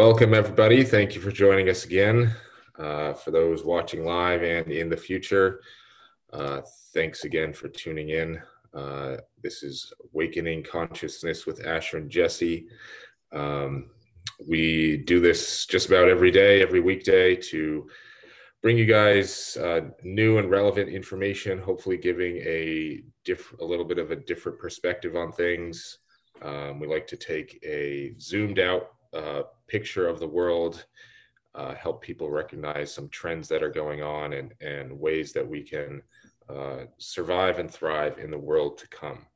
Welcome, everybody. Thank you for joining us again. For those watching live and in the future, thanks again for tuning in. This is Awakening Consciousness with Asher and Jesse. We do this just about every day, every weekday, to bring you guys new and relevant information, hopefully giving a little bit of a different perspective on things. We like to take a zoomed out picture of the world, help people recognize some trends that are going on and ways that we can survive and thrive in the world to come.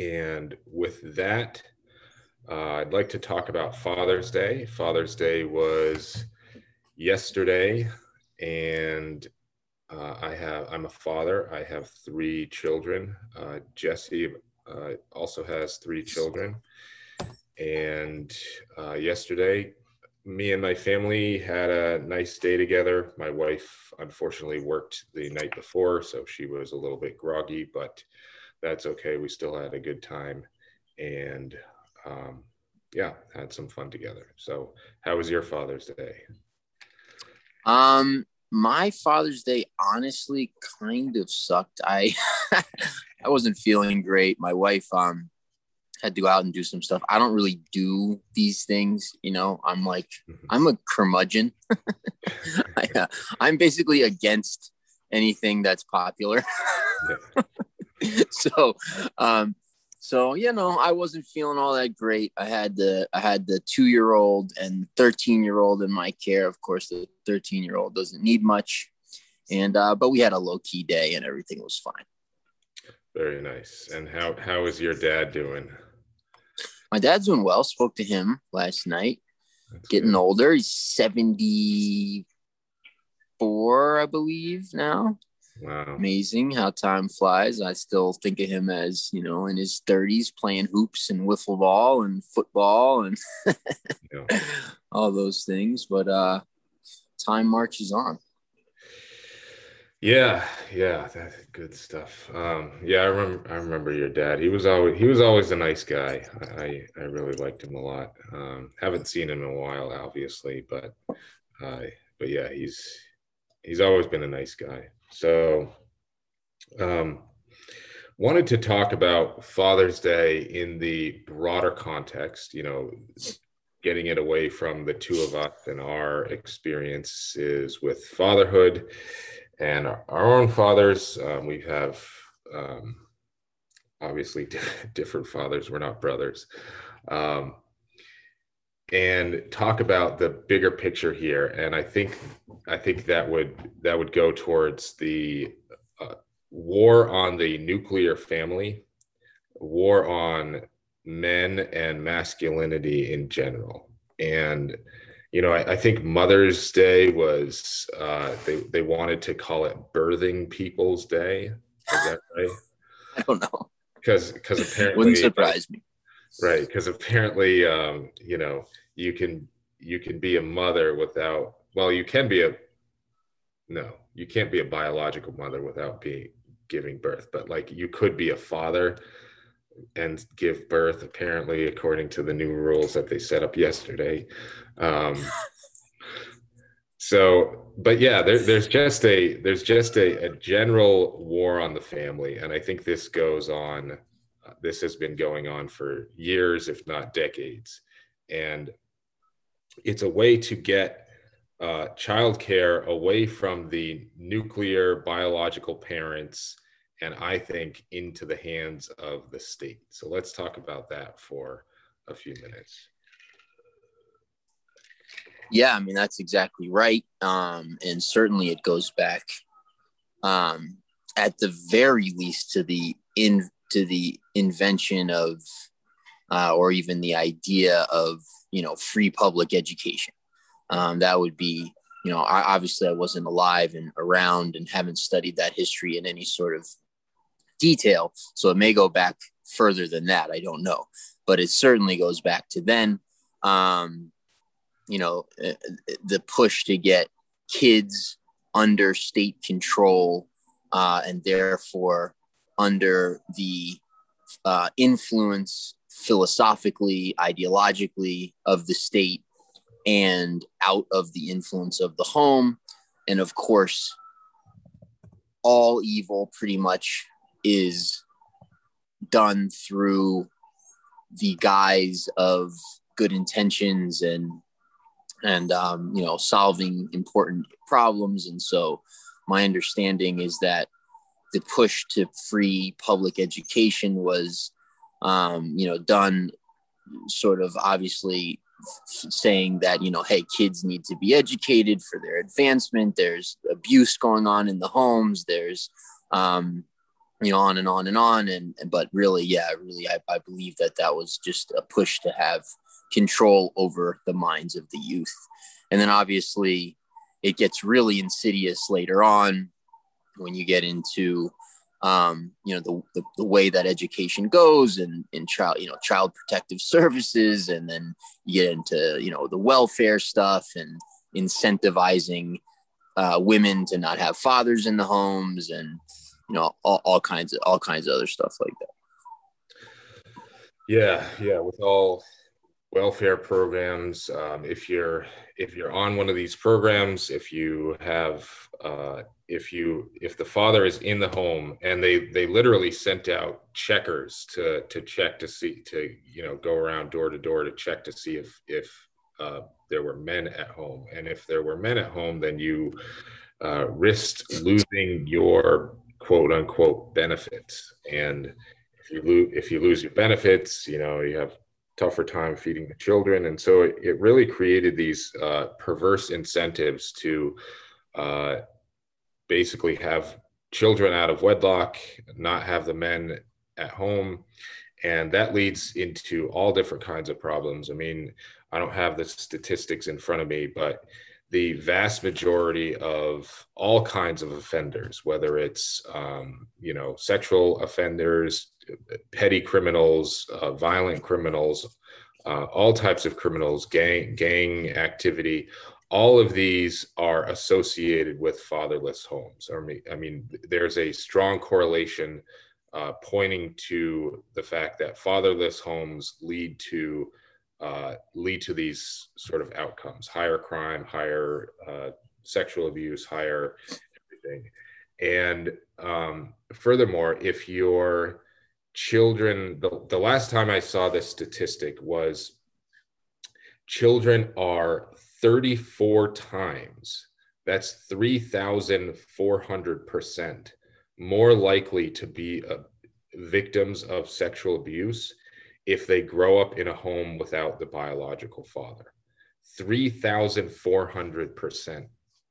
And with that, I'd like to talk about Father's Day. Father's Day was yesterday, and I'm a father. I have three children. Jesse also has three children. And yesterday, me and my family had a nice day together. My wife, unfortunately, worked the night before, so she was a little bit groggy, but that's okay. We still had a good time, and yeah, had some fun together. So how was your Father's Day? My Father's Day honestly kind of sucked. I wasn't feeling great. My wife, had to go out and do some stuff. I don't really do these things, you know. I'm like, I'm a curmudgeon. I'm basically against anything that's popular. So you know, I wasn't feeling all that great. I had the 2-year-old and 13-year-old in my care. Of course, the 13-year-old doesn't need much, and but we had a low key day, and everything was fine. Very nice. And how is your dad doing? My dad's doing well. Spoke to him last night. That's getting good. Older. He's 74, I believe, now. Wow. Amazing how time flies. I still think of him as, you know, in his 30s playing hoops and wiffle ball and football and yeah, all those things. But time marches on. Yeah, that's good stuff. Yeah, I remember your dad. He was always a nice guy. I really liked him a lot. Haven't seen him in a while, obviously, but yeah, he's always been a nice guy. So, wanted to talk about Father's Day in the broader context. You know, getting it away from the two of us and our experiences with fatherhood. And our own fathers, we have obviously different fathers. We're not brothers. And talk about the bigger picture here. And I think that would go towards the war on the nuclear family, war on men and masculinity in general. And you know, I think Mother's Day was, they wanted to call it Birthing People's Day. Is that right? I don't know. Because apparently... Wouldn't surprise me. Right, because apparently, you know, you can be a mother without... Well, you can be a... No, you can't be a biological mother without giving birth. But, like, you could be a father and give birth, apparently, according to the new rules that they set up yesterday. So, but yeah, there's just a general war on the family. And I think this goes on, this has been going on for years, if not decades. And it's a way to get childcare away from the nuclear biological parents, and I think into the hands of the state. So let's talk about that for a few minutes. Yeah, I mean, that's exactly right. And certainly it goes back at the very least to the invention of or even the idea of, you know, free public education. That would be, you know, I wasn't alive and around and haven't studied that history in any sort of detail. So it may go back further than that. I don't know. But it certainly goes back to then. You know, the push to get kids under state control and therefore under the influence philosophically, ideologically of the state and out of the influence of the home. And of course, all evil pretty much is done through the guise of good intentions and you know, solving important problems. And so my understanding is that the push to free public education was, you know, done sort of obviously saying that, you know, hey, kids need to be educated for their advancement. There's abuse going on in the homes. There's, you know, on and on and on. But really, I believe that was just a push to have control over the minds of the youth. And then obviously it gets really insidious later on when you get into, you know, the way that education goes and child protective services. And then you get into, you know, the welfare stuff and incentivizing women to not have fathers in the homes and, you know, all kinds of other stuff like that. Yeah. With all welfare programs, if you're on one of these programs, if the father is in the home, and they literally sent out checkers to check to see, to, you know, go around door to door to check to see if there were men at home. And if there were men at home, then you risked losing your quote unquote benefits. And if you lose your benefits, you know, you have tougher time feeding the children. And so it really created these perverse incentives to basically have children out of wedlock, not have the men at home. And that leads into all different kinds of problems. I mean, I don't have the statistics in front of me, but the vast majority of all kinds of offenders, whether it's, you know, sexual offenders, petty criminals, violent criminals, all types of criminals, gang activity, all of these are associated with fatherless homes. I mean, there's a strong correlation pointing to the fact that fatherless homes lead to these sort of outcomes: higher crime, higher sexual abuse, higher everything. And furthermore, if your children, the last time I saw this statistic was children are 34 times, that's 3,400% more likely to be victims of sexual abuse if they grow up in a home without the biological father. 3,400%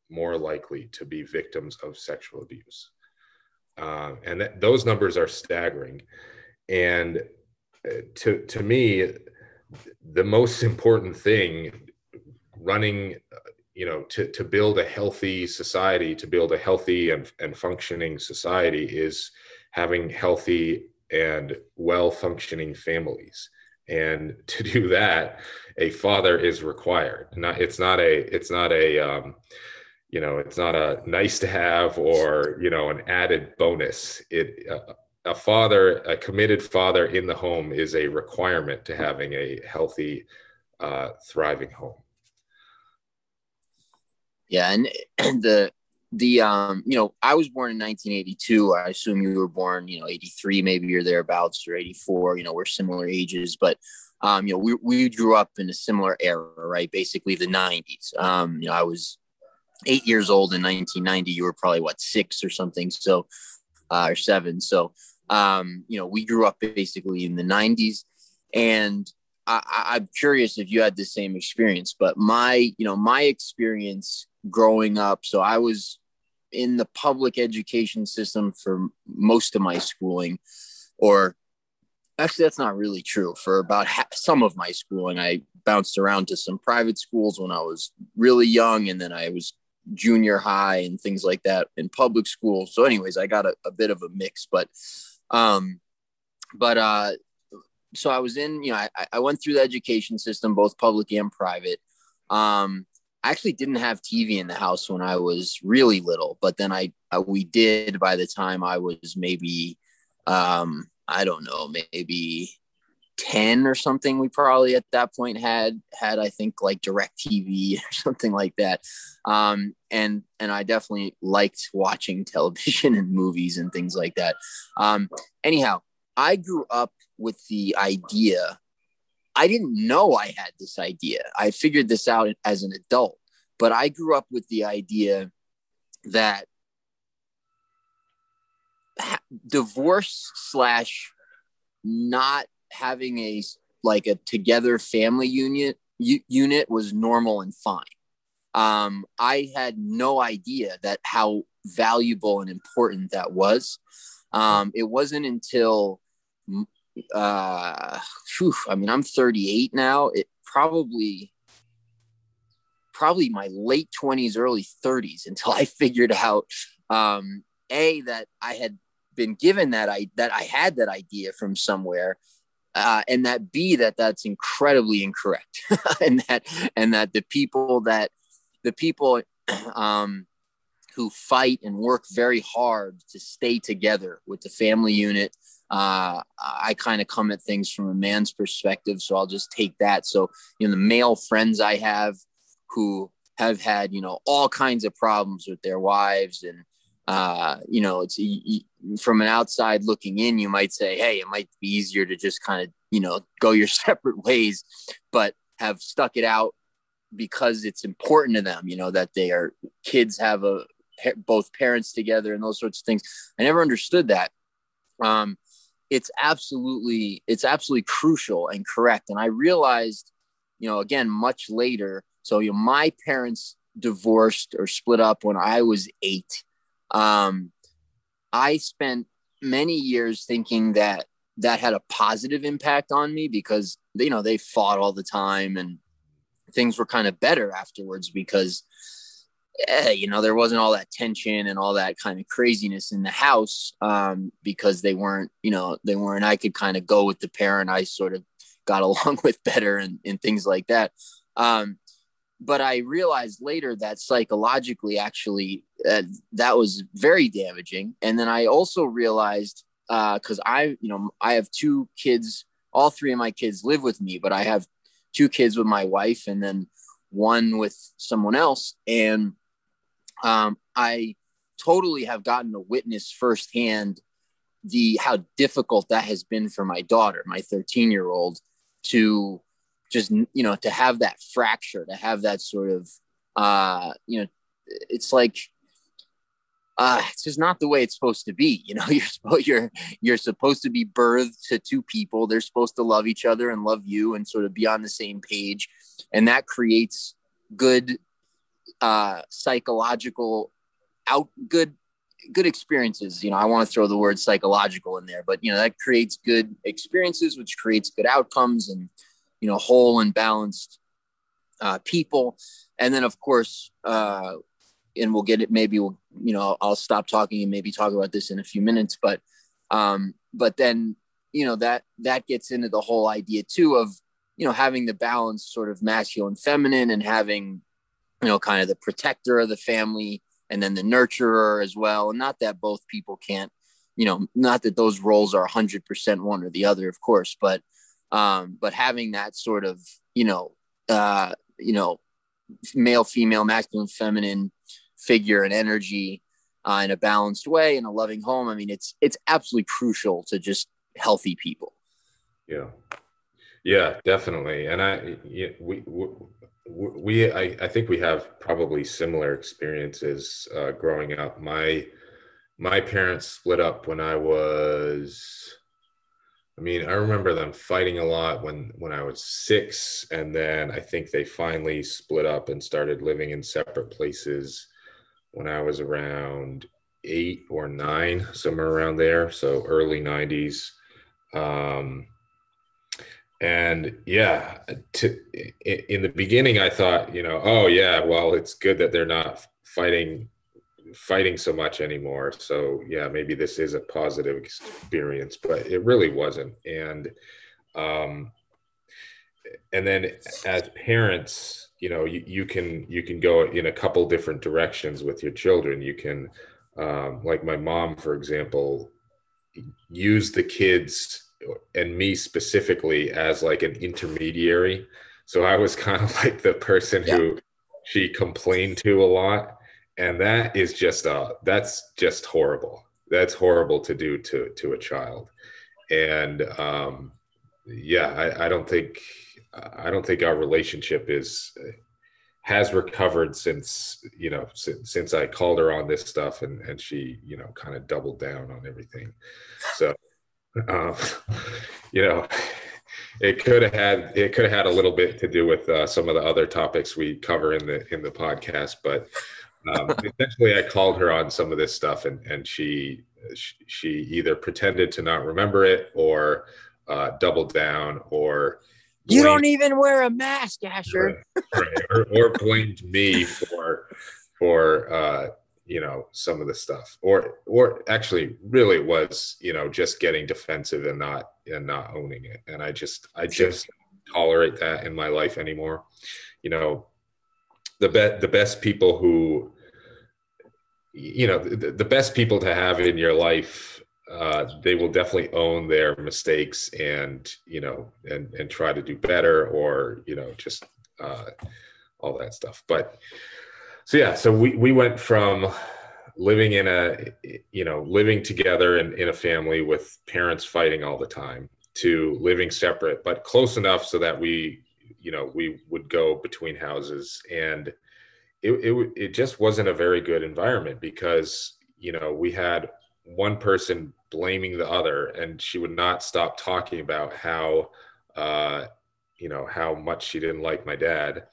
more likely to be victims of sexual abuse. And those numbers are staggering. And to me, the most important thing running, you know, to build a healthy society, to build a healthy and functioning society is having healthy and well-functioning families. And to do that, a father is required. It's not a nice to have or, you know, an added bonus. A committed father in the home is a requirement to having a healthy, thriving home. Yeah. And the you know, I was born in 1982. I assume you were born, you know, 83, maybe you're thereabouts, or 84, you know, we're similar ages, but you know, we grew up in a similar era, right? Basically the '90s. You know, I was 8 years old in 1990, you were probably what, six or something. So, or seven. So, you know, we grew up basically in the '90s, and I'm curious if you had the same experience, but my experience growing up. So I was in the public education system for most of my schooling, or actually that's not really true. For about some of my schooling, I bounced around to some private schools when I was really young. And then I was junior high and things like that in public school. So anyways, I got a bit of a mix, but so I was in, you know, I went through the education system, both public and private. I actually didn't have TV in the house when I was really little, but then we did by the time I was maybe, I don't know, maybe 10 or something, we probably at that point had I think like DirecTV or something like that. And I definitely liked watching television and movies and things like that. Anyhow, I grew up with the idea. I didn't know I had this idea. I figured this out as an adult, but I grew up with the idea that divorce / not having a together family unit was normal and fine. I had no idea that how valuable and important that was. It wasn't until, I'm 38 now. It probably my late 20s, early 30s until I figured out, that I had been given that I had that idea from somewhere, and that that's incredibly incorrect, and that the people who fight and work very hard to stay together with the family unit. I kind of come at things from a man's perspective, so I'll just take that. So, the male friends I have who have had, all kinds of problems with their wives, and, it's from an outside looking in, you might say, hey, it might be easier to just kind of, go your separate ways, but have stuck it out because it's important to them, that their kids have both parents together and those sorts of things. I never understood that. It's absolutely crucial and correct. And I realized, again, much later. So, my parents divorced or split up when I was 8. I spent many years thinking that had a positive impact on me because, they fought all the time and things were kind of better afterwards because, there wasn't all that tension and all that kind of craziness in the house, because they weren't, I could kind of go with the parent I sort of got along with better and things like that. But I realized later that psychologically, actually, that was very damaging. And then I also realized, because I have 2 kids, all 3 of my kids live with me, but I have 2 kids with my wife and then 1 with someone else. And I totally have gotten to witness firsthand how difficult that has been for my daughter, my 13-year-old, to just, to have that fracture, to have that sort of, it's like, it's just not the way it's supposed to be. You're supposed to be birthed to 2 people. They're supposed to love each other and love you and sort of be on the same page. And that creates good, psychological good experiences. I want to throw the word psychological in there, but that creates good experiences, which creates good outcomes and, whole and balanced people. And then, of course, and we'll get it. Maybe I'll stop talking and maybe talk about this in a few minutes. But then, that gets into the whole idea too of, having the balance sort of masculine, feminine, and having, kind of the protector of the family and then the nurturer as well. And not that both people can't, not that those roles are 100% one or the other, of course, but having that sort of, male, female, masculine, feminine figure and energy in a balanced way in a loving home. I mean, it's absolutely crucial to just healthy people. Yeah. Yeah, definitely. And I think we have probably similar experiences growing up. My parents split up when I remember them fighting a lot when I was 6, and then I think they finally split up and started living in separate places when I was around 8 or 9, somewhere around there. So early 90s. And yeah, in the beginning, I thought, oh yeah, well, it's good that they're not fighting so much anymore. So yeah, maybe this is a positive experience, but it really wasn't. And then as parents, you can go in a couple different directions with your children. You can, like my mom, for example, use the kids and me specifically as like an intermediary. So I was kind of like the person who she complained to a lot. And that is just, that's just horrible. That's horrible to do to a child. And I don't think our relationship has recovered since I called her on this stuff and she, kind of doubled down on everything. So, it could have had a little bit to do with some of the other topics we cover in the podcast, but essentially I called her on some of this stuff and she either pretended to not remember it or doubled down or you don't even wear a mask, Asher. Right, or blamed me for some of the stuff, or actually really it was, just getting defensive and not owning it. And I just don't tolerate that in my life anymore. The best people to have in your life, they will definitely own their mistakes and try to do better or, just all that stuff. But so we went from living in living together in a family with parents fighting all the time to living separate, but close enough so that we would go between houses. And it just wasn't a very good environment because, we had one person blaming the other and she would not stop talking about how much she didn't like my dad.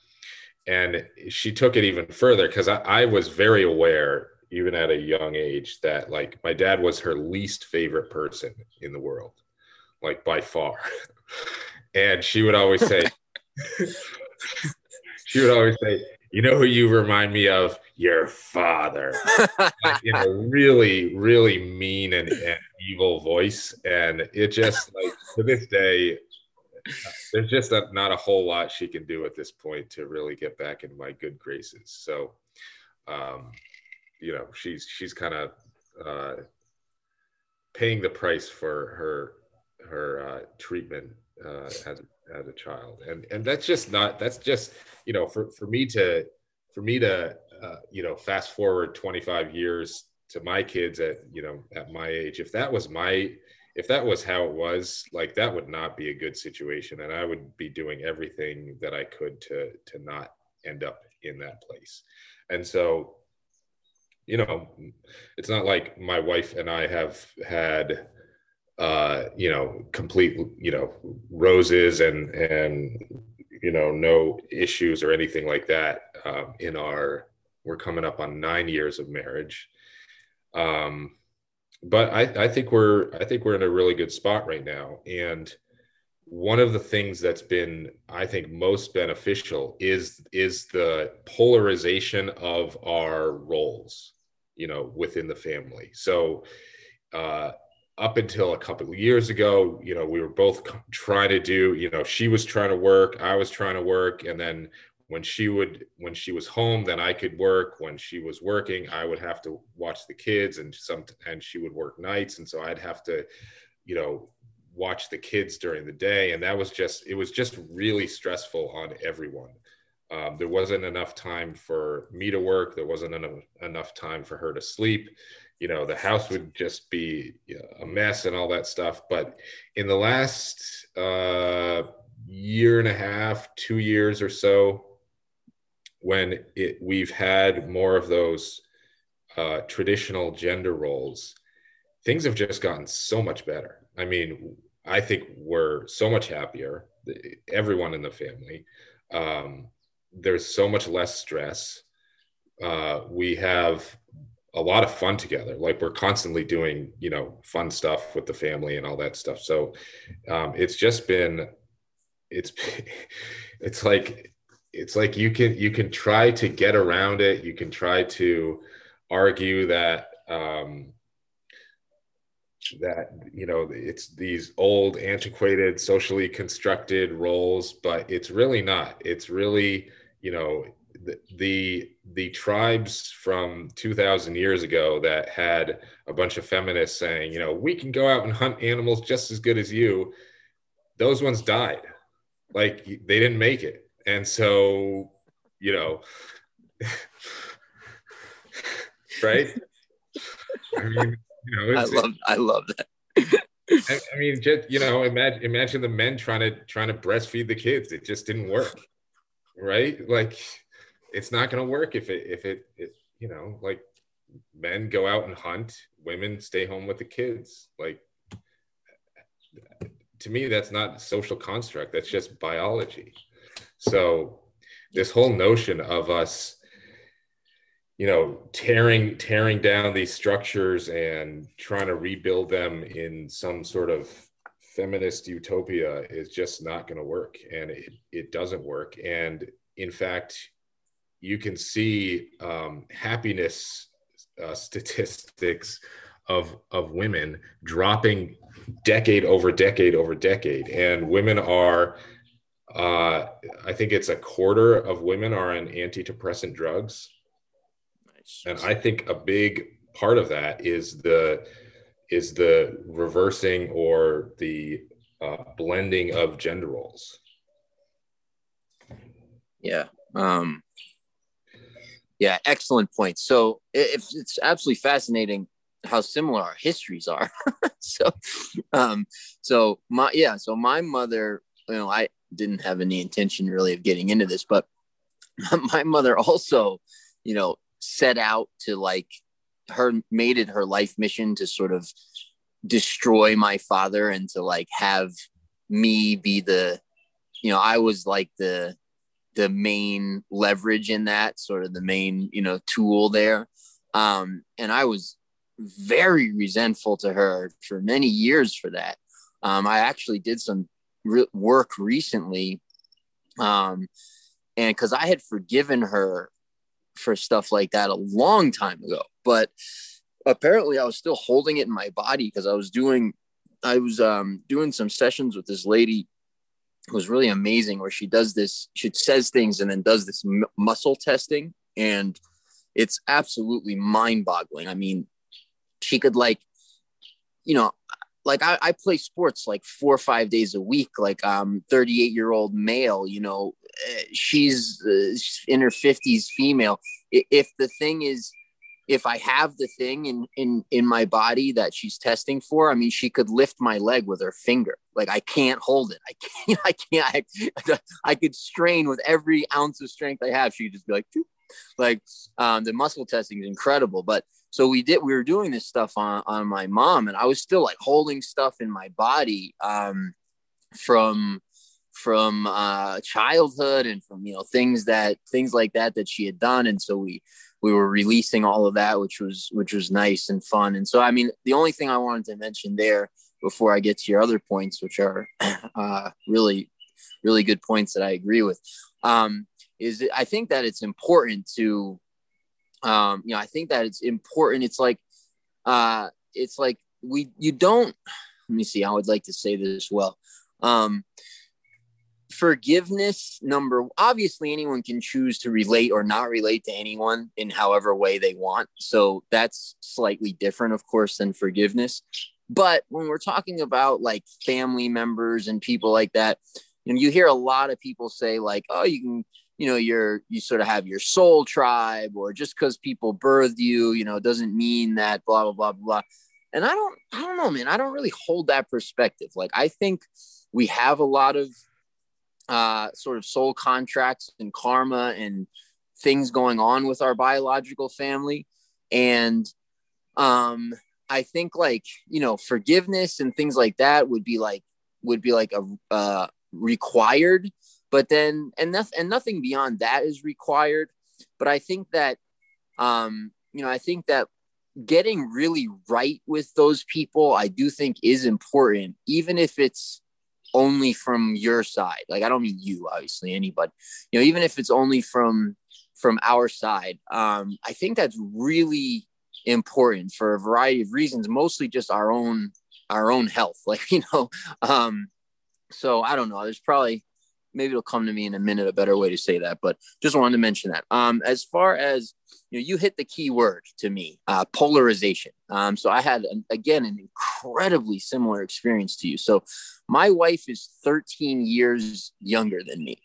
And she took it even further because I was very aware, even at a young age, that like my dad was her least favorite person in the world, like by far. And she would always say, you know who you remind me of? Your father. In a really, really mean and evil voice. And it just like to this day, there's just not a whole lot she can do at this point to really get back in my good graces. So, she's kind of paying the price for her treatment as a child, and that's just for me to fast forward 25 years to my kids at my age. If that was how it was, like that would not be a good situation. And I would be doing everything that I could to not end up in that place. And so, it's not like my wife and I have had, complete, roses and, no issues or anything like that. We're coming up on 9 years of marriage. But I think we're in a really good spot right now. And one of the things that's been, I think, most beneficial is the polarization of our roles, within the family. So up until a couple of years ago, we were both trying to do, she was trying to work, I was trying to work. And then when she was home, then I could work. When she was working, I would have to watch the kids and she would work nights. And so I'd have to, watch the kids during the day. And it was just really stressful on everyone. There wasn't enough time for me to work. There wasn't enough time for her to sleep. The house would just be a mess and all that stuff. But in the last, year and a half, 2 years or so, when we've had more of those traditional gender roles, things have just gotten so much better. I mean, I think we're so much happier, everyone in the family. There's so much less stress. We have a lot of fun together. Like we're constantly doing, fun stuff with the family and all that stuff. So it's just been, it's like you can try to get around it. You can try to argue that it's these old, antiquated, socially constructed roles, but it's really not. It's really the tribes from 2,000 years ago that had a bunch of feminists saying, you know, we can go out and hunt animals just as good as you, those ones died. Like, they didn't make it. And so, you know, right? I mean, you know, I love that. I mean, just, you know, imagine the men trying to breastfeed the kids. It just didn't work, right? Like, it's not going to work if you know, like, men go out and hunt, women stay home with the kids. Like, to me, that's not a social construct. That's just biology. So this whole notion of us, you know, tearing down these structures and trying to rebuild them in some sort of feminist utopia is just not going to work. And it doesn't work. And in fact, you can see happiness statistics of women dropping decade over decade over decade. And women are, I think it's a quarter of women are on antidepressant drugs. And I think a big part of that is the reversing or the blending of gender roles. Yeah. Yeah. Excellent point. So it's absolutely fascinating how similar our histories are. So my mother, you know, I didn't have any intention really of getting into this, but my mother also, you know, set out to, like, made it her life mission to sort of destroy my father and to, like, have me be the, you know, I was like the main leverage in that, sort of the main, you know, tool there. And I was very resentful to her for many years for that. I actually did some work recently. And cause I had forgiven her for stuff like that a long time ago, but apparently I was still holding it in my body because I was doing some sessions with this lady who was really amazing, where she does this, she says things and then does this muscle testing, and it's absolutely mind-boggling. I mean, she could, like, you know, like I play sports like 4 or 5 days a week, like 38-year-old male, you know, she's in her 50s female. If the thing is, if I have the thing in my body that she's testing for, I mean, she could lift my leg with her finger. Like, I can't hold it. I could strain with every ounce of strength I have. She could just be like, phew. Like, the muscle testing is incredible. But so we were doing this stuff on my mom, and I was still, like, holding stuff in my body, from childhood and from, you know, things like that she had done. And so we were releasing all of that, which was nice and fun. And so, I mean, the only thing I wanted to mention there before I get to your other points, which are really, really good points that I agree with, is I think that it's important to, you know, I think that it's important. It's like you don't, let me see, I would like to say this well. Forgiveness, obviously anyone can choose to relate or not relate to anyone in however way they want. So that's slightly different, of course, than forgiveness. But when we're talking about, like, family members and people like that, and you hear a lot of people say, like, oh, you can, you know, you sort of have your soul tribe, or just because people birthed you, you know, doesn't mean that blah, blah, blah, blah. And I don't know, man, I don't really hold that perspective. Like, I think we have a lot of sort of soul contracts and karma and things going on with our biological family. And I think, like, you know, forgiveness and things like that would be like a required, but then, and nothing beyond that is required. But I think that, you know, I think that getting really right with those people, I do think is important, even if it's only from your side. Like, I don't mean you, obviously, anybody, you know, even if it's only from our side, I think that's really important for a variety of reasons, mostly just our own health, like, you know, so I don't know, there's probably maybe it'll come to me in a minute, a better way to say that, but just wanted to mention that. As far as, you know, you hit the key word to me, polarization. So I had, again, an incredibly similar experience to you. So my wife is 13 years younger than me.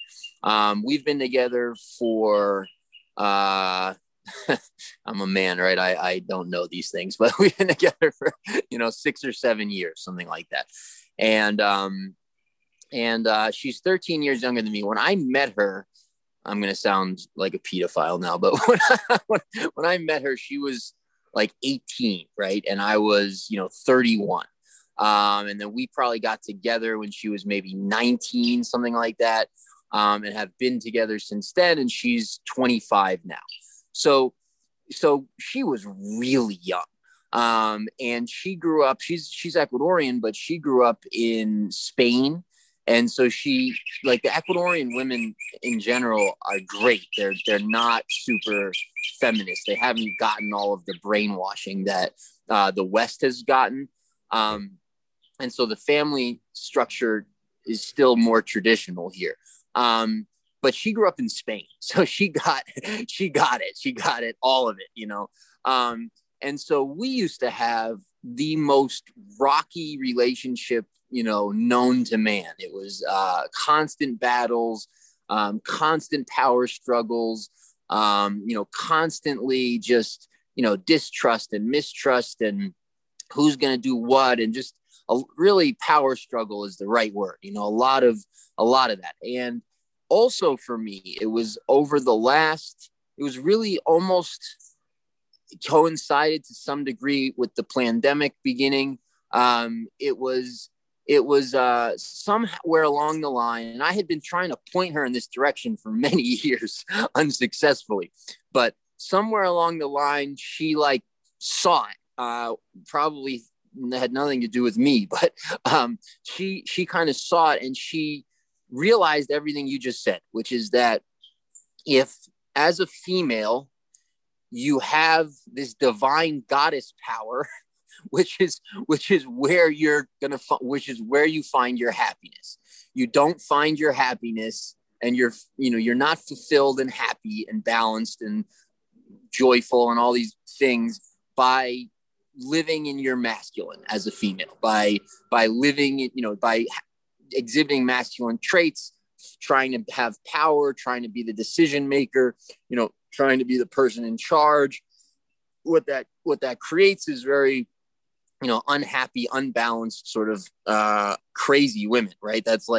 We've been together for, I'm a man, right? I don't know these things, but we've been together for, 6 or 7 years, something like that. And she's 13 years younger than me. When I met her, I'm going to sound like a pedophile now, but when I met her, she was like 18, right? And I was, 31. And then we probably got together when she was maybe 19, something like that, and have been together since then. And she's 25 now. So she was really young. And she grew up, she's Ecuadorian, but she grew up in Spain. And so she, like, the Ecuadorian women in general are great. They're not super feminist. They haven't gotten all of the brainwashing that the West has gotten. And so the family structure is still more traditional here. But she grew up in Spain. So she got it, all of it, and so we used to have the most rocky relationship, known to man. It was constant battles, constant power struggles, constantly just, distrust and mistrust and who's going to do what, and just a really power struggle is the right word. A lot of that. And also for me, it was it was really almost coincided to some degree with the pandemic beginning. It was somewhere along the line, and I had been trying to point her in this direction for many years unsuccessfully, but somewhere along the line, she saw it, probably had nothing to do with me, but she kind of saw it, and she realized everything you just said, which is that if as a female, you have this divine goddess power, which is where you find your happiness. You don't find your happiness, and you're not fulfilled and happy and balanced and joyful and all these things by living in your masculine as a female, by living, by exhibiting masculine traits, trying to have power, trying to be the decision maker, trying to be the person in charge. What that creates is very, unhappy, unbalanced, sort of crazy women, right? That's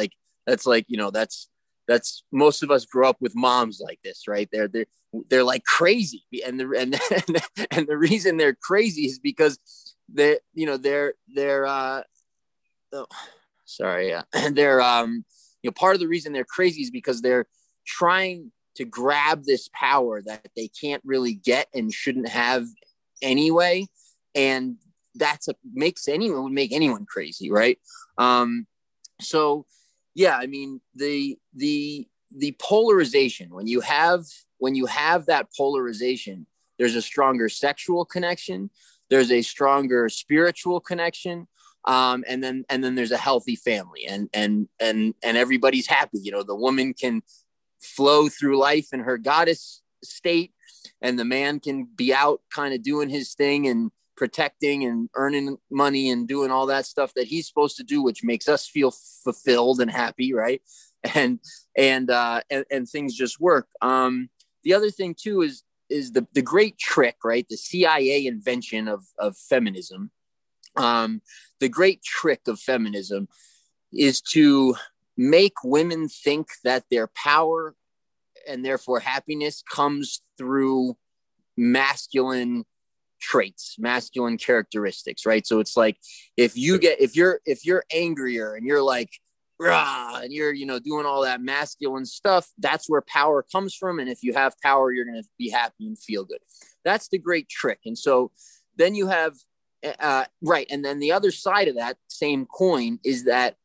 most of us grew up with moms like this, right? They're like crazy, and the reason they're crazy is because part of the reason they're crazy is because they're trying to grab this power that they can't really get and shouldn't have anyway. And would make anyone crazy. Right. So yeah, I mean, the polarization, when you have that polarization, there's a stronger sexual connection, there's a stronger spiritual connection. And then there's a healthy family and everybody's happy. The woman can flow through life in her goddess state, and the man can be out kind of doing his thing and protecting and earning money and doing all that stuff that he's supposed to do, which makes us feel fulfilled and happy, right? And things just work. The other thing too is the great trick, right? The CIA invention of feminism. The great trick of feminism is to make women think that their power and therefore happiness comes through masculine traits, masculine characteristics, right? So it's like, if you're angrier and you're like, rah, and you're, doing all that masculine stuff, that's where power comes from. And if you have power, you're going to be happy and feel good. That's the great trick. And so then you have, right. And then the other side of that same coin is that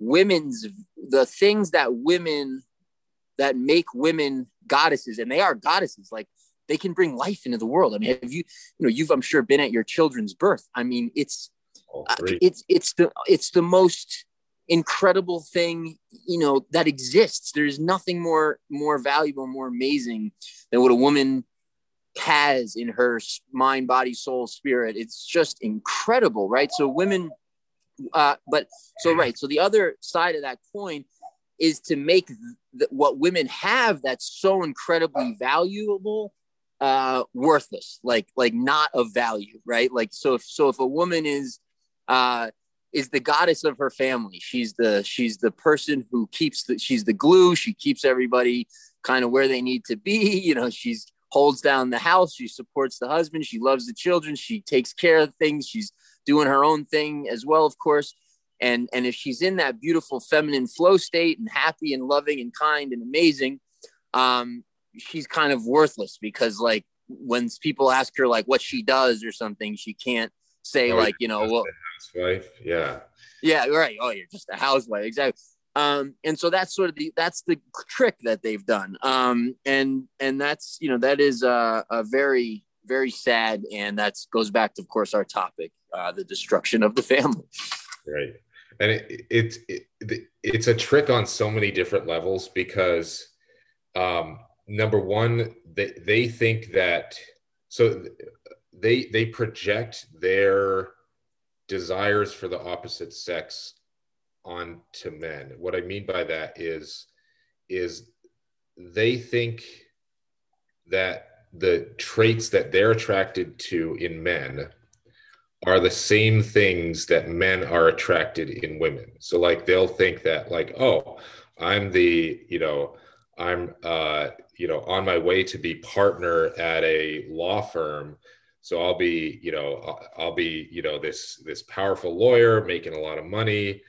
the things that make women goddesses, and they are goddesses, like they can bring life into the world. I mean, have you've I'm sure been at your children's birth. I mean, it's the most incredible thing, you know, that exists. There's nothing more valuable, more amazing than what a woman has in her mind, body, soul, spirit. It's just incredible, right? So women, so the other side of that coin is to make what women have that's so incredibly valuable worthless, like not of value, right? Like, so if a woman is the goddess of her family, she's the person who she's the glue. She keeps everybody kind of where they need to be. You know, she holds down the house. She supports the husband. She loves the children. She takes care of things. She's doing her own thing as well, of course. And if she's in that beautiful feminine flow state and happy and loving and kind and amazing, she's kind of worthless, because like when people ask her like what she does or something, she can't say well, housewife. Yeah. Right. Oh, you're just a housewife. Exactly. And so that's sort of that's the trick that they've done. And that's, you know, that is a very, very sad. And that goes back to, of course, our topic, the destruction of the family. Right. And it's a trick on so many different levels, because number one, they think that, so they project their desires for the opposite sex onto men. What I mean by that is they think that the traits that they're attracted to in men are the same things that men are attracted in women. So like, they'll think that like, oh, I'm on my way to be partner at a law firm. So I'll be this powerful lawyer making a lot of money.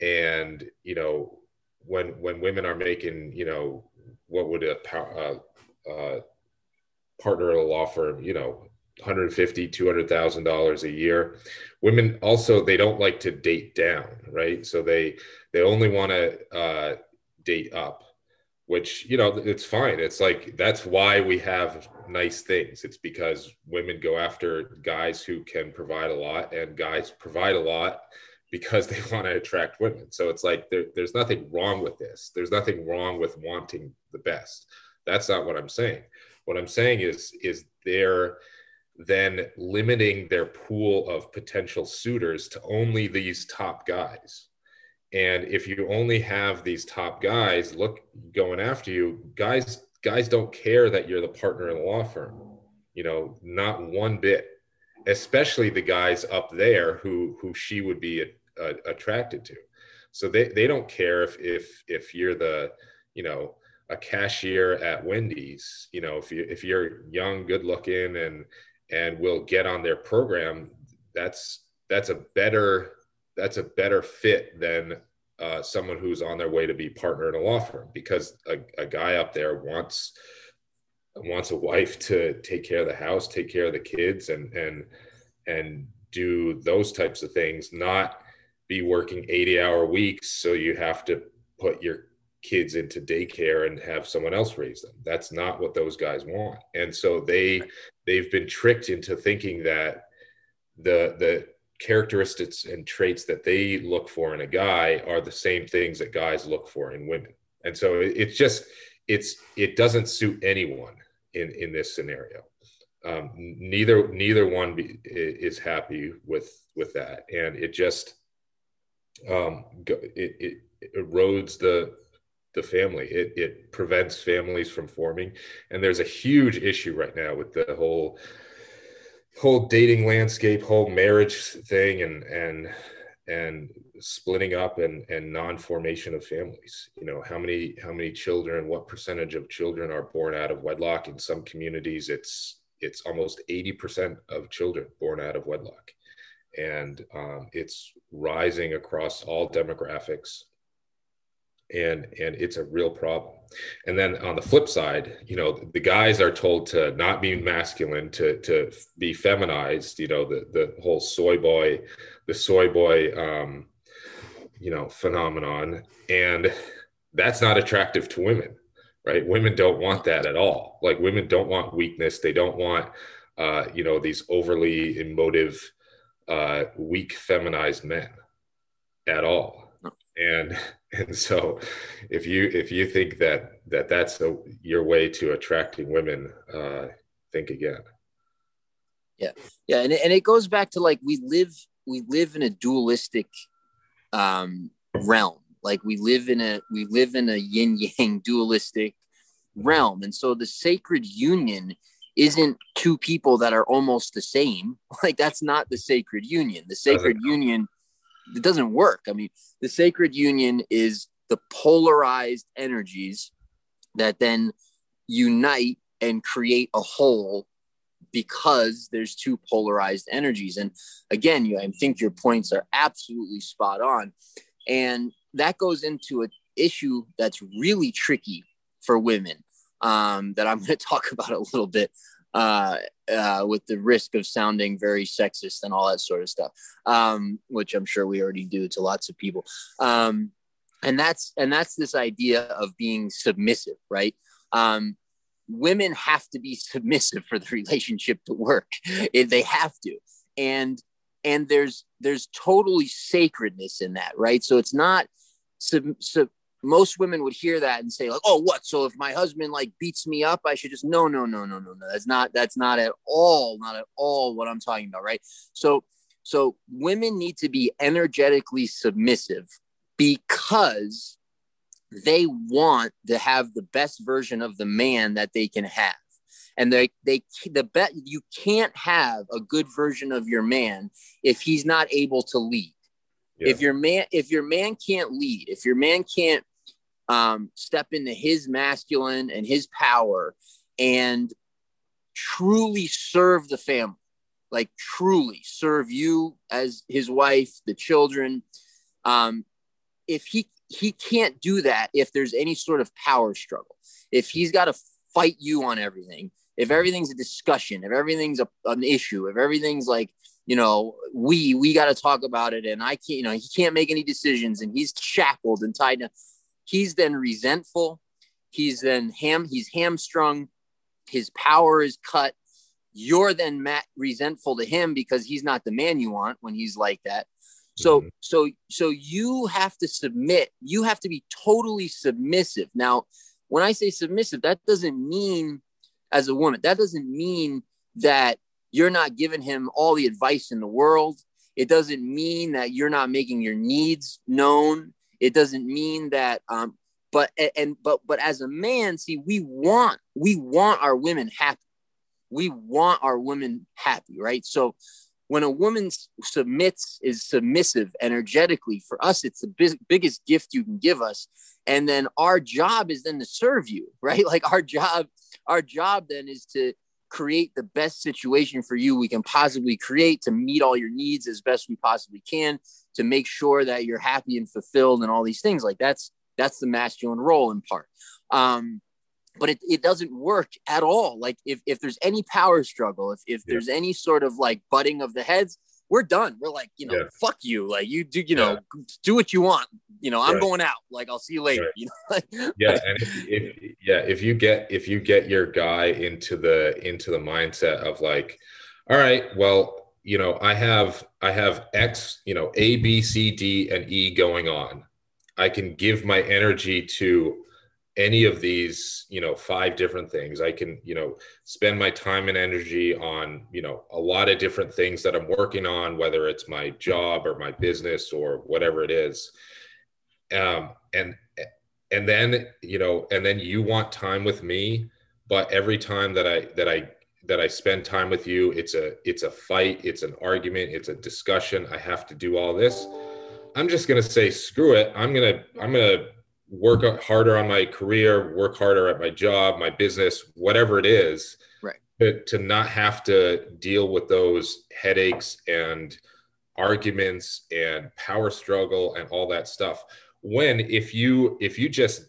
And, you know, when women are making, you know, what would a partner at a law firm, you know, $150,000, $200,000 a year. Women also, they don't like to date down, right? So they only want to date up, which, you know, it's fine. It's like, that's why we have nice things. It's because women go after guys who can provide a lot, and guys provide a lot because they want to attract women. So it's like, there's nothing wrong with this. There's nothing wrong with wanting the best. That's not what I'm saying. What I'm saying is they're then limiting their pool of potential suitors to only these top guys. And if you only have these top guys going after you, guys don't care that you're the partner in a law firm, you know, not one bit, especially the guys up there who she would be attracted to. So they don't care if you're the, you know, a cashier at Wendy's, you know, if you're young, good looking and will get on their program, that's a better fit than someone who's on their way to be partner in a law firm, because a guy up there wants a wife to take care of the house, take care of the kids, and do those types of things, not be working 80-hour weeks. So you have to put your kids into daycare and have someone else raise them. That's not what those guys want. And so they've been tricked into thinking that the characteristics and traits that they look for in a guy are the same things that guys look for in women. And so it doesn't suit anyone in this scenario. Neither one is happy with that. And it just it erodes the family. It prevents families from forming. And there's a huge issue right now with the whole dating landscape, whole marriage thing, and splitting up and non-formation of families. You know, how many children, what percentage of children are born out of wedlock? In some communities, it's almost 80% of children born out of wedlock. And it's rising across all demographics. And it's a real problem. And then on the flip side, you know, the guys are told to not be masculine, to be feminized. You know, the whole soy boy, you know, phenomenon, and that's not attractive to women, right? Women don't want that at all. Like, women don't want weakness. They don't want, you know, these overly emotive, weak, feminized men at all. And so if you think that's your way to attracting women, think again. Yeah. And it goes back to, like, we live in a dualistic realm. Like we live in a yin yang dualistic realm. And so the sacred union isn't two people that are almost the same. Like, that's not the sacred union. The sacred union, it doesn't work. I mean, the sacred union is the polarized energies that then unite and create a whole, because there's two polarized energies. And again, I think your points are absolutely spot on. And that goes into an issue that's really tricky for women, that I'm going to talk about a little bit, with the risk of sounding very sexist and all that sort of stuff, which I'm sure we already do to lots of people. And that's this idea of being submissive, right? Women have to be submissive for the relationship to work. They have to. And there's totally sacredness in that, right? So it's not most women would hear that and say, like, oh, what? So if my husband, like, beats me up, I should just, no. That's not at all what I'm talking about. Right. So women need to be energetically submissive because they want to have the best version of the man that they can have. And you can't have a good version of your man if he's not able to lead. Yeah. If your man can't lead, if your man can't step into his masculine and his power and truly serve the family, like truly serve you as his wife, the children, if he can't do that, if there's any sort of power struggle, if he's got to fight you on everything, if everything's a discussion, if everything's an issue, if everything's like, we got to talk about it, and I can't, he can't make any decisions, and he's shackled and tied down, he's then resentful. He's then he's hamstrung. His power is cut. You're then resentful to him because he's not the man you want when he's like that. So you have to submit. You have to be totally submissive. Now, when I say submissive, that doesn't mean, as a woman, that doesn't mean that you're not giving him all the advice in the world. It doesn't mean that you're not making your needs known. It doesn't mean that, but as a man, see, we want our women happy. We want our women happy, right? So when a woman is submissive energetically, for us, it's the biggest gift you can give us. And then our job is then to serve you, right? Like our job then is to create the best situation for you we can possibly create, to meet all your needs as best we possibly can, to make sure that you're happy and fulfilled and all these things. Like that's the masculine role in part. But it doesn't work at all. Like if there's any power struggle, if there's any sort of like butting of the heads, we're done. We're like, fuck you. Like you do, do what you want. I'm going out. Like, I'll see you later. Right. And if you get your guy into the mindset of like, all right, well, I have X, A, B, C, D, and E going on. I can give my energy to any of these, 5 different things. I can, spend my time and energy on, a lot of different things that I'm working on, whether it's my job or my business or whatever it is. And then you want time with me, but every time that I spend time with you, it's a fight, it's an argument, it's a discussion. I have to do all this. I'm just going to say, screw it. I'm going to work harder on my career, work harder at my job, my business, whatever it is, right? To not have to deal with those headaches and arguments and power struggle and all that stuff. When, if you just,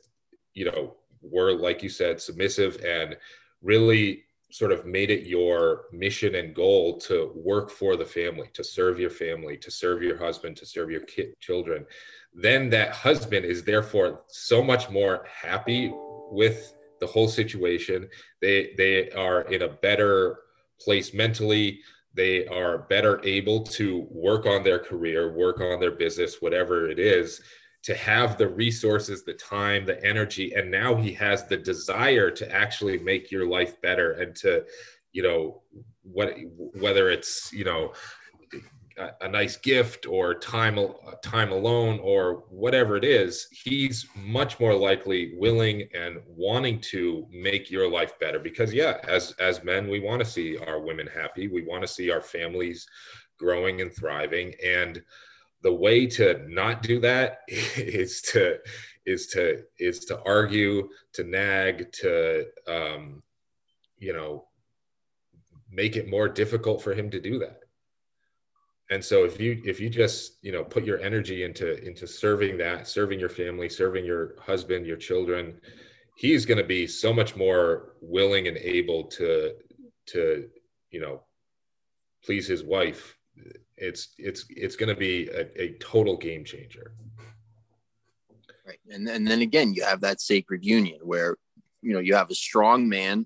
were, like you said, submissive and really sort of made it your mission and goal to work for the family, to serve your husband, to serve your children, then that husband is therefore so much more happy with the whole situation. They are in a better place mentally. They are better able to work on their career, work on their business, whatever it is. to have the resources, the time, the energy, and now he has the desire to actually make your life better and to, you know, whether it's, you know, a nice gift or time alone or whatever it is, he's much more likely willing and wanting to make your life better. Because yeah, as men, we want to see our women happy. We want to see our families growing and thriving. And the way to not do that is to argue, to nag, to, you know, make it more difficult for him to do that. And so if you just, you know, put your energy into serving your family, serving your husband, your children, he's going to be so much more willing and able to, you know, please his wife. It's going to be a total game changer. Right. And then again, you have that sacred union where, you know, you have a strong man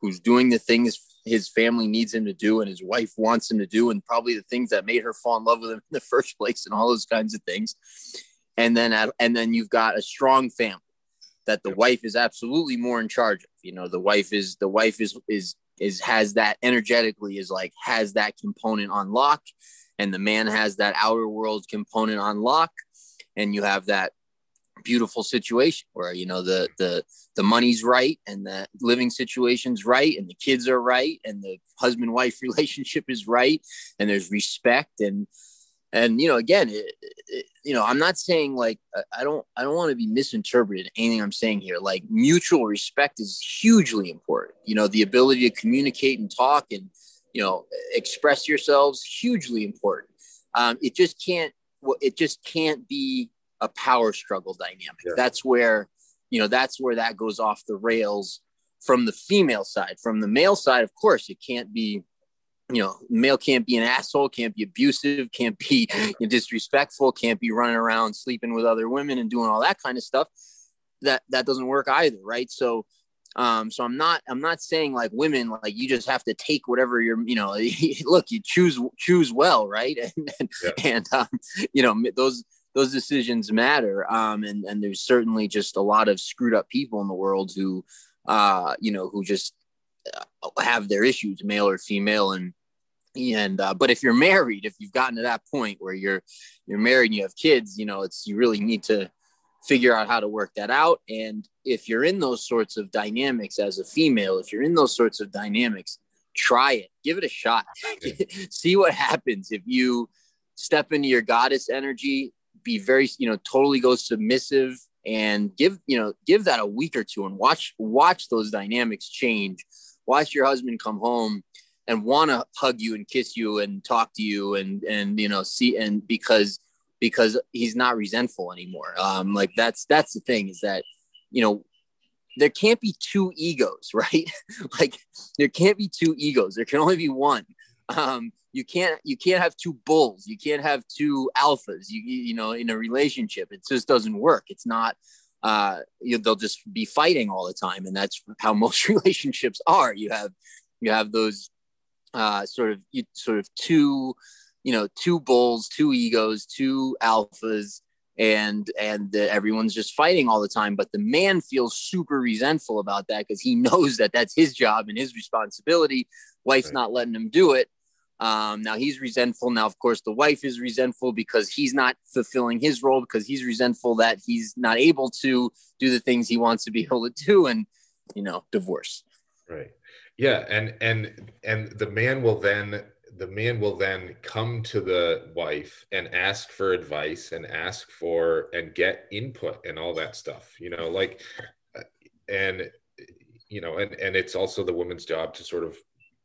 who's doing the things his family needs him to do and his wife wants him to do, and probably the things that made her fall in love with him in the first place and all those kinds of things. And then you've got a strong family that the wife is absolutely more in charge of. You know, the wife has that energetically, is like, has that component on lock, and the man has that outer world component on lock. And you have that beautiful situation where, you know, the money's right and the living situation's right and the kids are right and the husband wife relationship is right and there's respect and you know, again, you know, I'm not saying, like, I don't want to be misinterpreted anything I'm saying here. Like, mutual respect is hugely important. You know, the ability to communicate and talk and, you know, express yourselves, hugely important. It just can't be a power struggle dynamic. Yeah. That's where that goes off the rails from the female side. From the male side, of course, it can't be, you know, male can't be an asshole, can't be abusive, can't be disrespectful, can't be running around sleeping with other women and doing all that kind of stuff. That doesn't work either. Right. So I'm not saying, like, women, like, you just have to take whatever you're, you know, look, you choose well. Right. And you know, those decisions matter. And there's certainly just a lot of screwed up people in the world who, you know, who just have their issues, male or female. And but if you're married, if you've gotten to that point where you're married and you have kids, you know, you really need to figure out how to work that out. And if you're in those sorts of dynamics as a female, try it, give it a shot, see what happens. If you step into your goddess energy, be very, you know, totally go submissive, and give that a week or two and watch those dynamics change. Watch your husband come home and want to hug you and kiss you and talk to you and, you know, see, and because he's not resentful anymore. Like that's the thing, is that, you know, there can't be two egos, right? Like, there can't be two egos. There can only be one. You can't have two bulls. You can't have two alphas, you know, in a relationship. It just doesn't work. It's not, they'll just be fighting all the time. And that's how most relationships are. You have those sort of two, you know, two bulls, two egos, two alphas, and everyone's just fighting all the time. But the man feels super resentful about that because he knows that that's his job and his responsibility. Wife's not letting him do it. Now he's resentful. Now, of course, the wife is resentful because he's not fulfilling his role, because he's resentful that he's not able to do the things he wants to be able to do, and, you know, divorce. Right. Yeah. And the man will then come to the wife and ask for advice and ask for get input and all that stuff, you know, like, and, you know, and it's also the woman's job to sort of,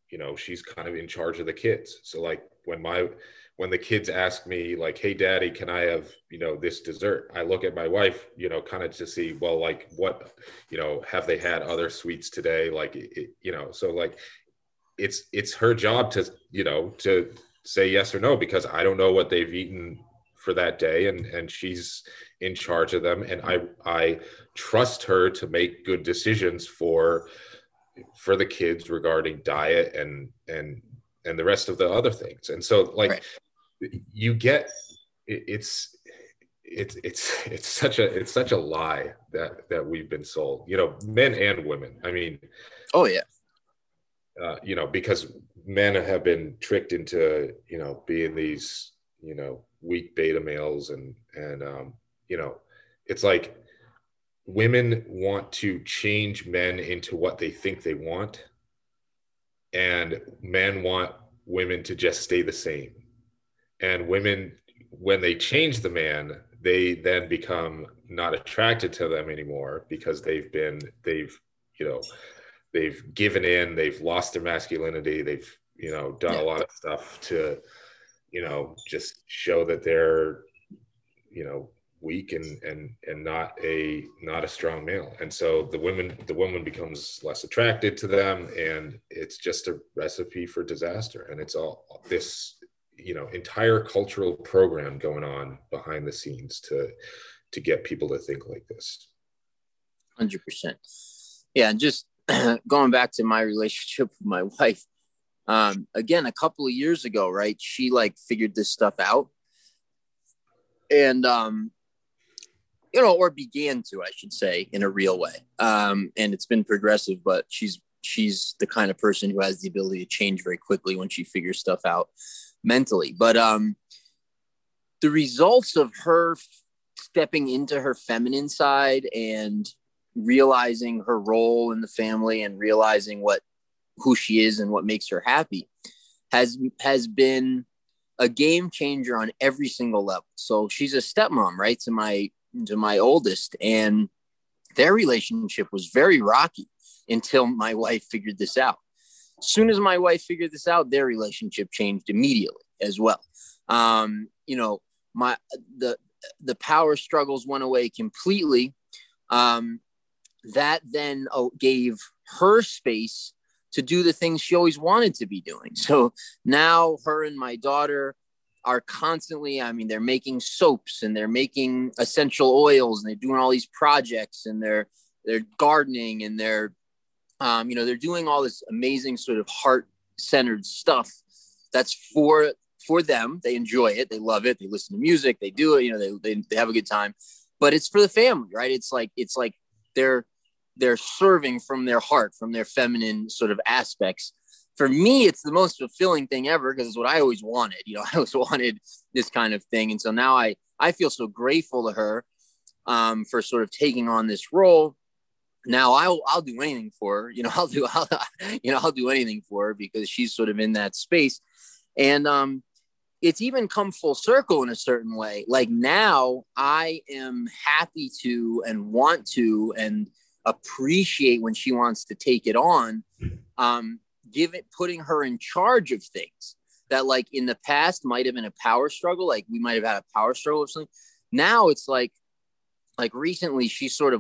you know, she's kind of in charge of the kids. So, like, when the kids ask me, like, hey, daddy, can I have, you know, this dessert? I look at my wife, you know, kind of to see, well, like, what, you know, have they had other sweets today? Like, you know, so, like, it's her job to, you know, to say yes or no, because I don't know what they've eaten for that day. And she's in charge of them. And I trust her to make good decisions for the kids regarding diet and the rest of the other things. And so, like, right. You get, it's it's such a lie that we've been sold, men and women. I mean, oh yeah. Because men have been tricked into, being these, weak beta males and it's like women want to change men into what they think they want, and men want women to just stay the same. And women, when they change the man, they then become not attracted to them anymore because they've given in, they've lost their masculinity, they've, done a lot of stuff to, just show that they're, weak and not a strong male. And so the woman becomes less attracted to them, and it's just a recipe for disaster. And it's all this, entire cultural program going on behind the scenes to get people to think like this. 100%. Yeah. And just going back to my relationship with my wife, again, a couple of years ago, right, she figured this stuff out, and or began to, I should say, in a real way. And it's been progressive, but she's the kind of person who has the ability to change very quickly when she figures stuff out mentally. But the results of her stepping into her feminine side and realizing her role in the family and realizing who she is and what makes her happy has been a game changer on every single level. So she's a stepmom, right, to my oldest, and their relationship was very rocky until my wife figured this out. As soon as my wife figured this out, their relationship changed immediately as well. The power struggles went away completely. That then gave her space to do the things she always wanted to be doing. So now her and my daughter are constantly, they're making soaps and they're making essential oils and they're doing all these projects and they're gardening and they're doing all this amazing sort of heart-centered stuff that's for them. They enjoy it. They love it. They listen to music. They do it. They have a good time, but it's for the family, right? It's like they're serving from their heart, from their feminine sort of aspects. For me, it's the most fulfilling thing ever because it's what I always wanted. I always wanted this kind of thing. And so now I feel so grateful to her for sort of taking on this role. Now I'll do anything for her, I'll do anything for her because she's sort of in that space. And it's even come full circle in a certain way. Like now I am happy to and want to and appreciate when she wants to take it on, putting her in charge of things that in the past might have been a power struggle. We might have had a power struggle or something. Now it's like recently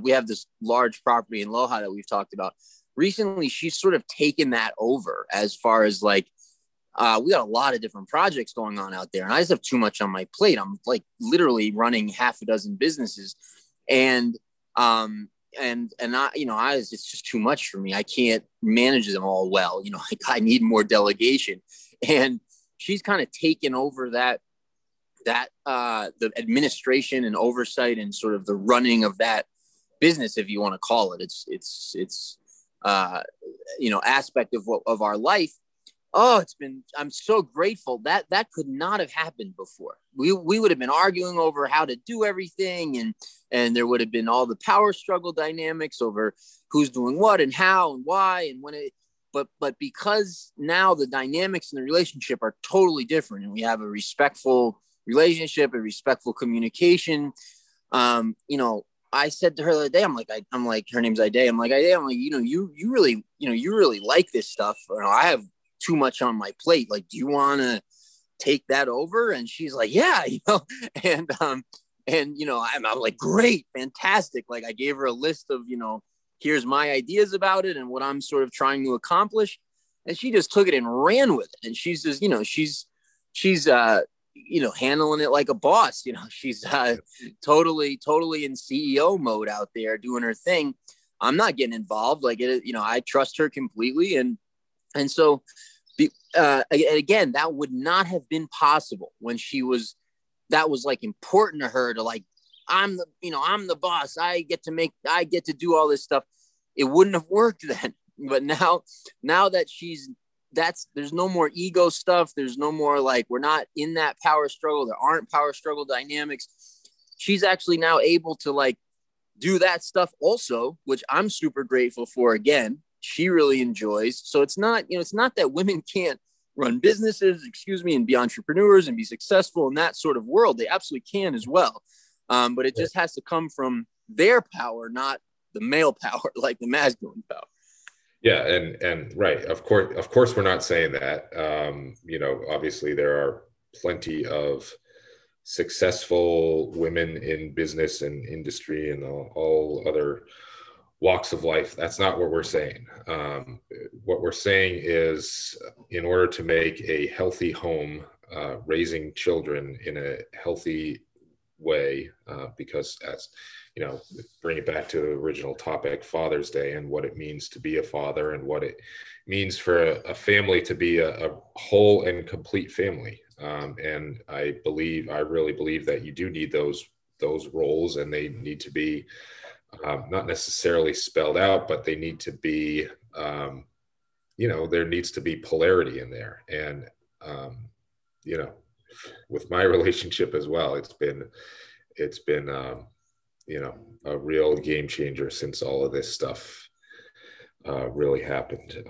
we have this large property in Loja that we've talked about. Recently, she's sort of taken that over as far as we got a lot of different projects going on out there and I just have too much on my plate. I'm literally running half a dozen businesses and I, it's just too much for me. I can't manage them all well. I need more delegation, and she's kind of taken over that the administration and oversight and sort of the running of that business, if you want to call it. It's aspect of our life. Oh, I'm so grateful that could not have happened before. We would have been arguing over how to do everything, and there would have been all the power struggle dynamics over who's doing what and how and why and when it, but because now the dynamics in the relationship are totally different and we have a respectful relationship, a respectful communication. I said to her the other day, her name's Ida. You really like this stuff. I have too much on my plate. Do you want to take that over? And she's like, yeah, I'm like, great, fantastic. I gave her a list of, here's my ideas about it and what I'm sort of trying to accomplish. And she just took it and ran with it. And she's just, she's handling it like a boss. She's totally in CEO mode out there doing her thing. I'm not getting involved. I trust her completely. And so, again, that would not have been possible when that was important to her to I'm the boss. I get to do all this stuff. It wouldn't have worked then. But now that there's no more ego stuff. There's no more, like, we're not in that power struggle. There aren't power struggle dynamics. She's actually now able to, like, do that stuff also, which I'm super grateful for. Again, she really enjoys. So it's not, it's not that women can't run businesses, and be entrepreneurs and be successful in that sort of world. They absolutely can as well. But it just has to come from their power, not the male power, like the masculine power. Yeah. And right. Of course, we're not saying that, obviously there are plenty of successful women in business and industry and all other walks of life. That's not what we're saying. What we're saying is, in order to make a healthy home, raising children in a healthy way, because as bring it back to the original topic, Father's Day, and what it means to be a father and what it means for a family to be a whole and complete family. And I really believe that you do need those roles, and they need to be not necessarily spelled out, but they need to be, there needs to be polarity in there. And, with my relationship as well, it's been, a real game changer since all of this stuff really happened. I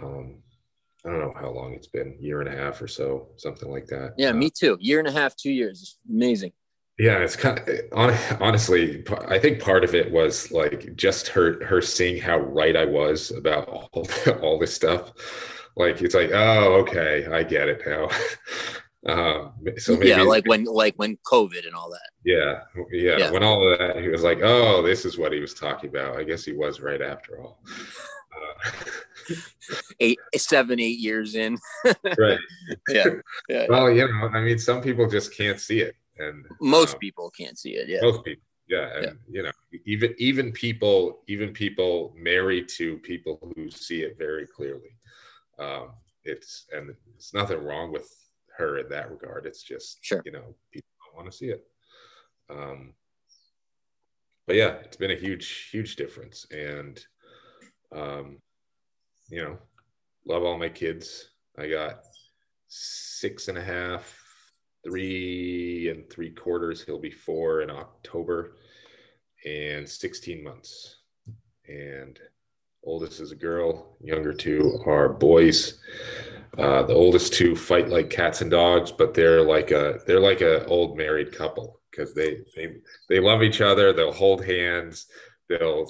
don't know how long it's been, year and a half or so, something like that. Yeah, me too. Year and a half, 2 years. Amazing. Yeah, it's kind of, honestly, I think part of it was like just her seeing how right I was about all this stuff. Like, it's like, oh, okay, I get it now. So maybe, yeah, like when COVID and all that. Yeah. When all of that, he was like, oh, this is what he was talking about. I guess he was right after all. 8 years in. Right. Yeah. Well, some people just can't see it. And most people can't see it. Yeah. Most people. Yeah. And even people married to people who see it very clearly. It's nothing wrong with her in that regard. It's just, people don't want to see it. But yeah, it's been a huge, huge difference. And, love all my kids. I got 6.5, 3 3/4. He'll be 4 in October, and 16 months. And oldest is a girl. Younger 2 are boys. The oldest 2 fight like cats and dogs, but they're like a old married couple, because they love each other. They'll hold hands. They'll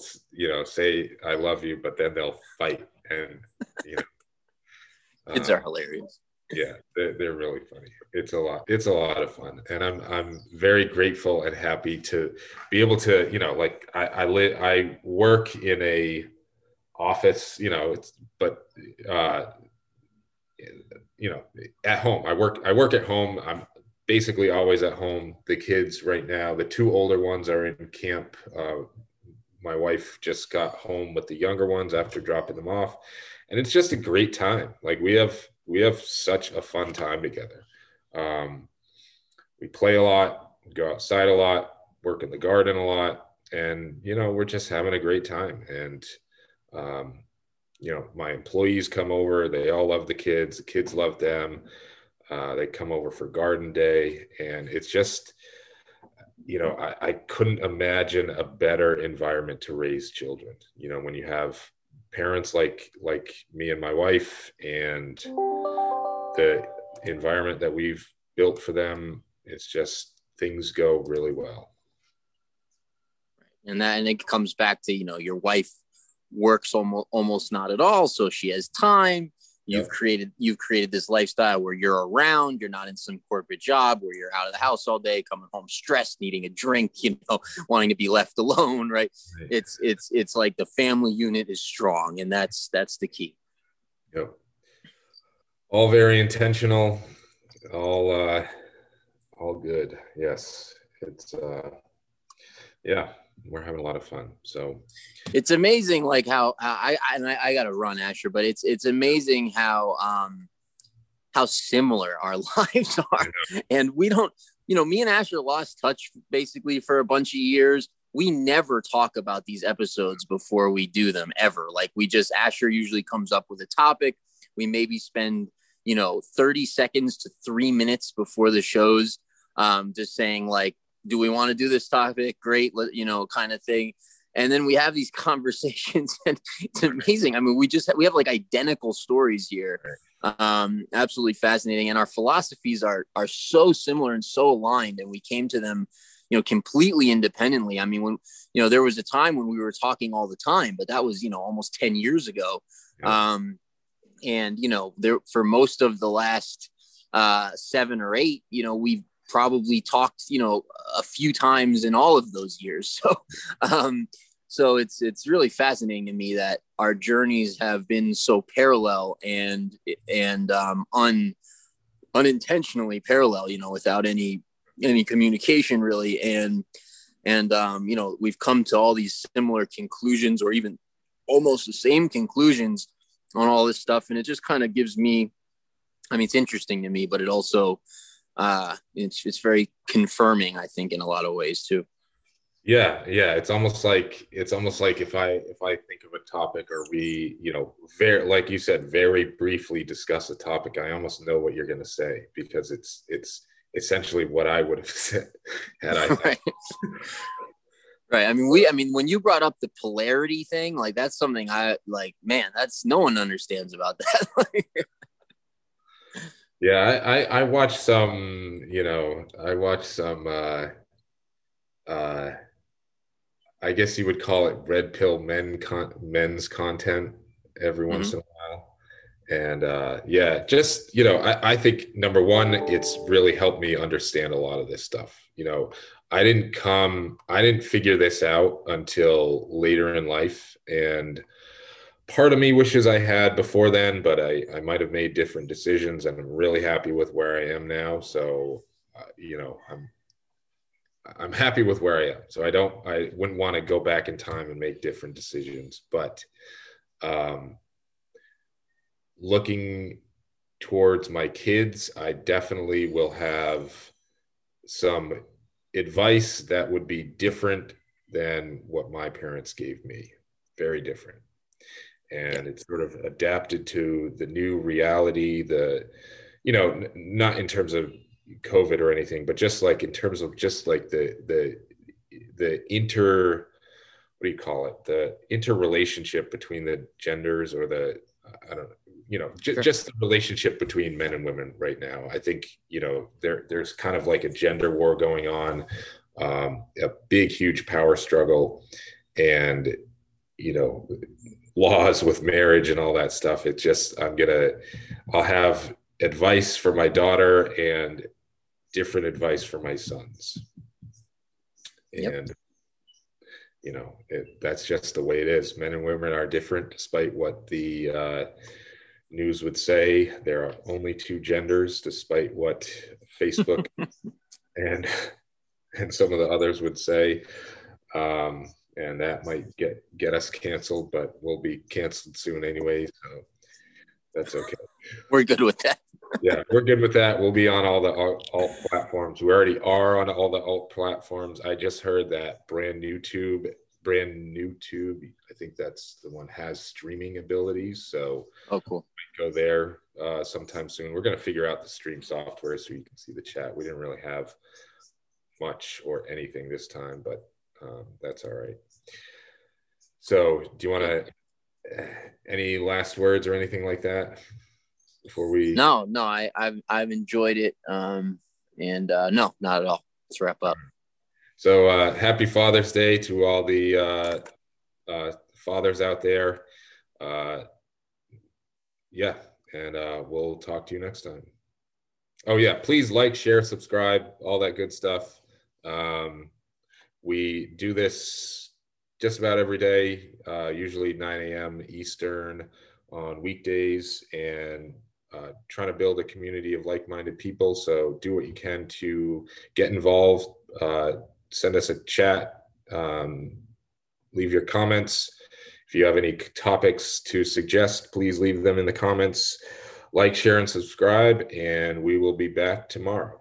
say I love you, but then they'll fight. And kids are hilarious. Yeah, they're really funny. It's a lot of fun, and I'm very grateful and happy to be able to I work in a office, at home. I work at home. I'm basically always at home. The kids right now, the 2 older ones are in camp. My wife just got home with the younger ones after dropping them off, and it's just a great time. Like, we have such a fun time together. We play a lot, go outside a lot, work in the garden a lot, and we're just having a great time. And my employees come over. They all love the kids. The kids love them. They come over for garden day, and it's just, I couldn't imagine a better environment to raise children. When you have parents like me and my wife, and the environment that we've built for them, it's just, things go really well. And it comes back to, your wife works almost not at all, so she has time. You've created this lifestyle where you're around. You're not in some corporate job where you're out of the house all day, coming home stressed, needing a drink, wanting to be left alone. Right. It's like the family unit is strong, and that's the key. Yep. All very intentional. All good. Yes. It's we're having a lot of fun. So it's amazing, like how I gotta run, Asher, but it's amazing how similar our lives are. And we don't you know, me and Asher lost touch basically for a bunch of years. We never talk about these episodes before we do them ever. Like we just, Asher usually comes up with a topic. We maybe spend, you know, 30 seconds to 3 minutes before the shows just saying like, do we want to do this topic? Great. You know, kind of thing. And then we have these conversations and it's amazing. I mean, we have like identical stories here. Absolutely fascinating. And our philosophies are so similar and so aligned, and we came to them, you know, completely independently. I mean, when, you know, there was a time when we were talking all the time, but that was, you know, almost 10 years ago. Yeah. And, you know, there, for most of the last 7 or 8, you know, we've probably talked, you know, a few times in all of those years. So, so it's really fascinating to me that our journeys have been so parallel and unintentionally parallel, you know, without any communication really. And you know, we've come to all these similar conclusions or even almost the same conclusions on all this stuff. And it just kind of gives me, I mean, it's interesting to me, but it also, it's very confirming, I think, in a lot of ways too. Yeah. It's almost like if I think of a topic, or we, you know, very, like you said, very briefly discuss a topic, I almost know what you're going to say, because it's essentially what I would have said had I. Right. Right. I mean, when you brought up the polarity thing, like that's something I like, man, that's, no one understands about that. Yeah. I watched some, you know, I guess you would call it red pill men's content every once in a while. And yeah, just, you know, I think number one, it's really helped me understand a lot of this stuff. You know, I didn't figure this out until later in life. And part of me wishes I had before then, but I might've made different decisions, and I'm really happy with where I am now. So, you know, I'm happy with where I am. So I wouldn't want to go back in time and make different decisions, but looking towards my kids, I definitely will have some advice that would be different than what my parents gave me. Very different. And it's sort of adapted to the new reality, the, you know, not in terms of COVID or anything, but just like in terms of just like the the interrelationship between the genders, or the relationship between men and women right now. I think, you know, there's kind of like a gender war going on, a big, huge power struggle, and, you know, laws with marriage and all that stuff. It's just, I'll have advice for my daughter and different advice for my sons. Yep. And, you know, that's just the way it is. Men and women are different, despite what the news would say. There are only two genders, despite what Facebook and some of the others would say. And that might get us canceled, but we'll be canceled soon anyway, so that's okay. We're good with that. Yeah, we're good with that. We'll be on all the alt platforms. We already are on all the alt platforms. I just heard that brand new tube, I think that's the one, has streaming abilities. So, oh, cool. We go there sometime soon. We're going to figure out the stream software so you can see the chat. We didn't really have much or anything this time, but that's all right. So, do you want to? Any last words or anything like that before we? No, I've enjoyed it. No, not at all. Let's wrap up. So happy Father's Day to all the fathers out there. Yeah. And we'll talk to you next time. Oh yeah. Please like, share, subscribe, all that good stuff. We do this just about every day, usually 9 a.m. Eastern on weekdays, and trying to build a community of like-minded people. So do what you can to get involved. Send us a chat. Leave your comments. If you have any topics to suggest, please leave them in the comments. Like, share, and subscribe, and we will be back tomorrow.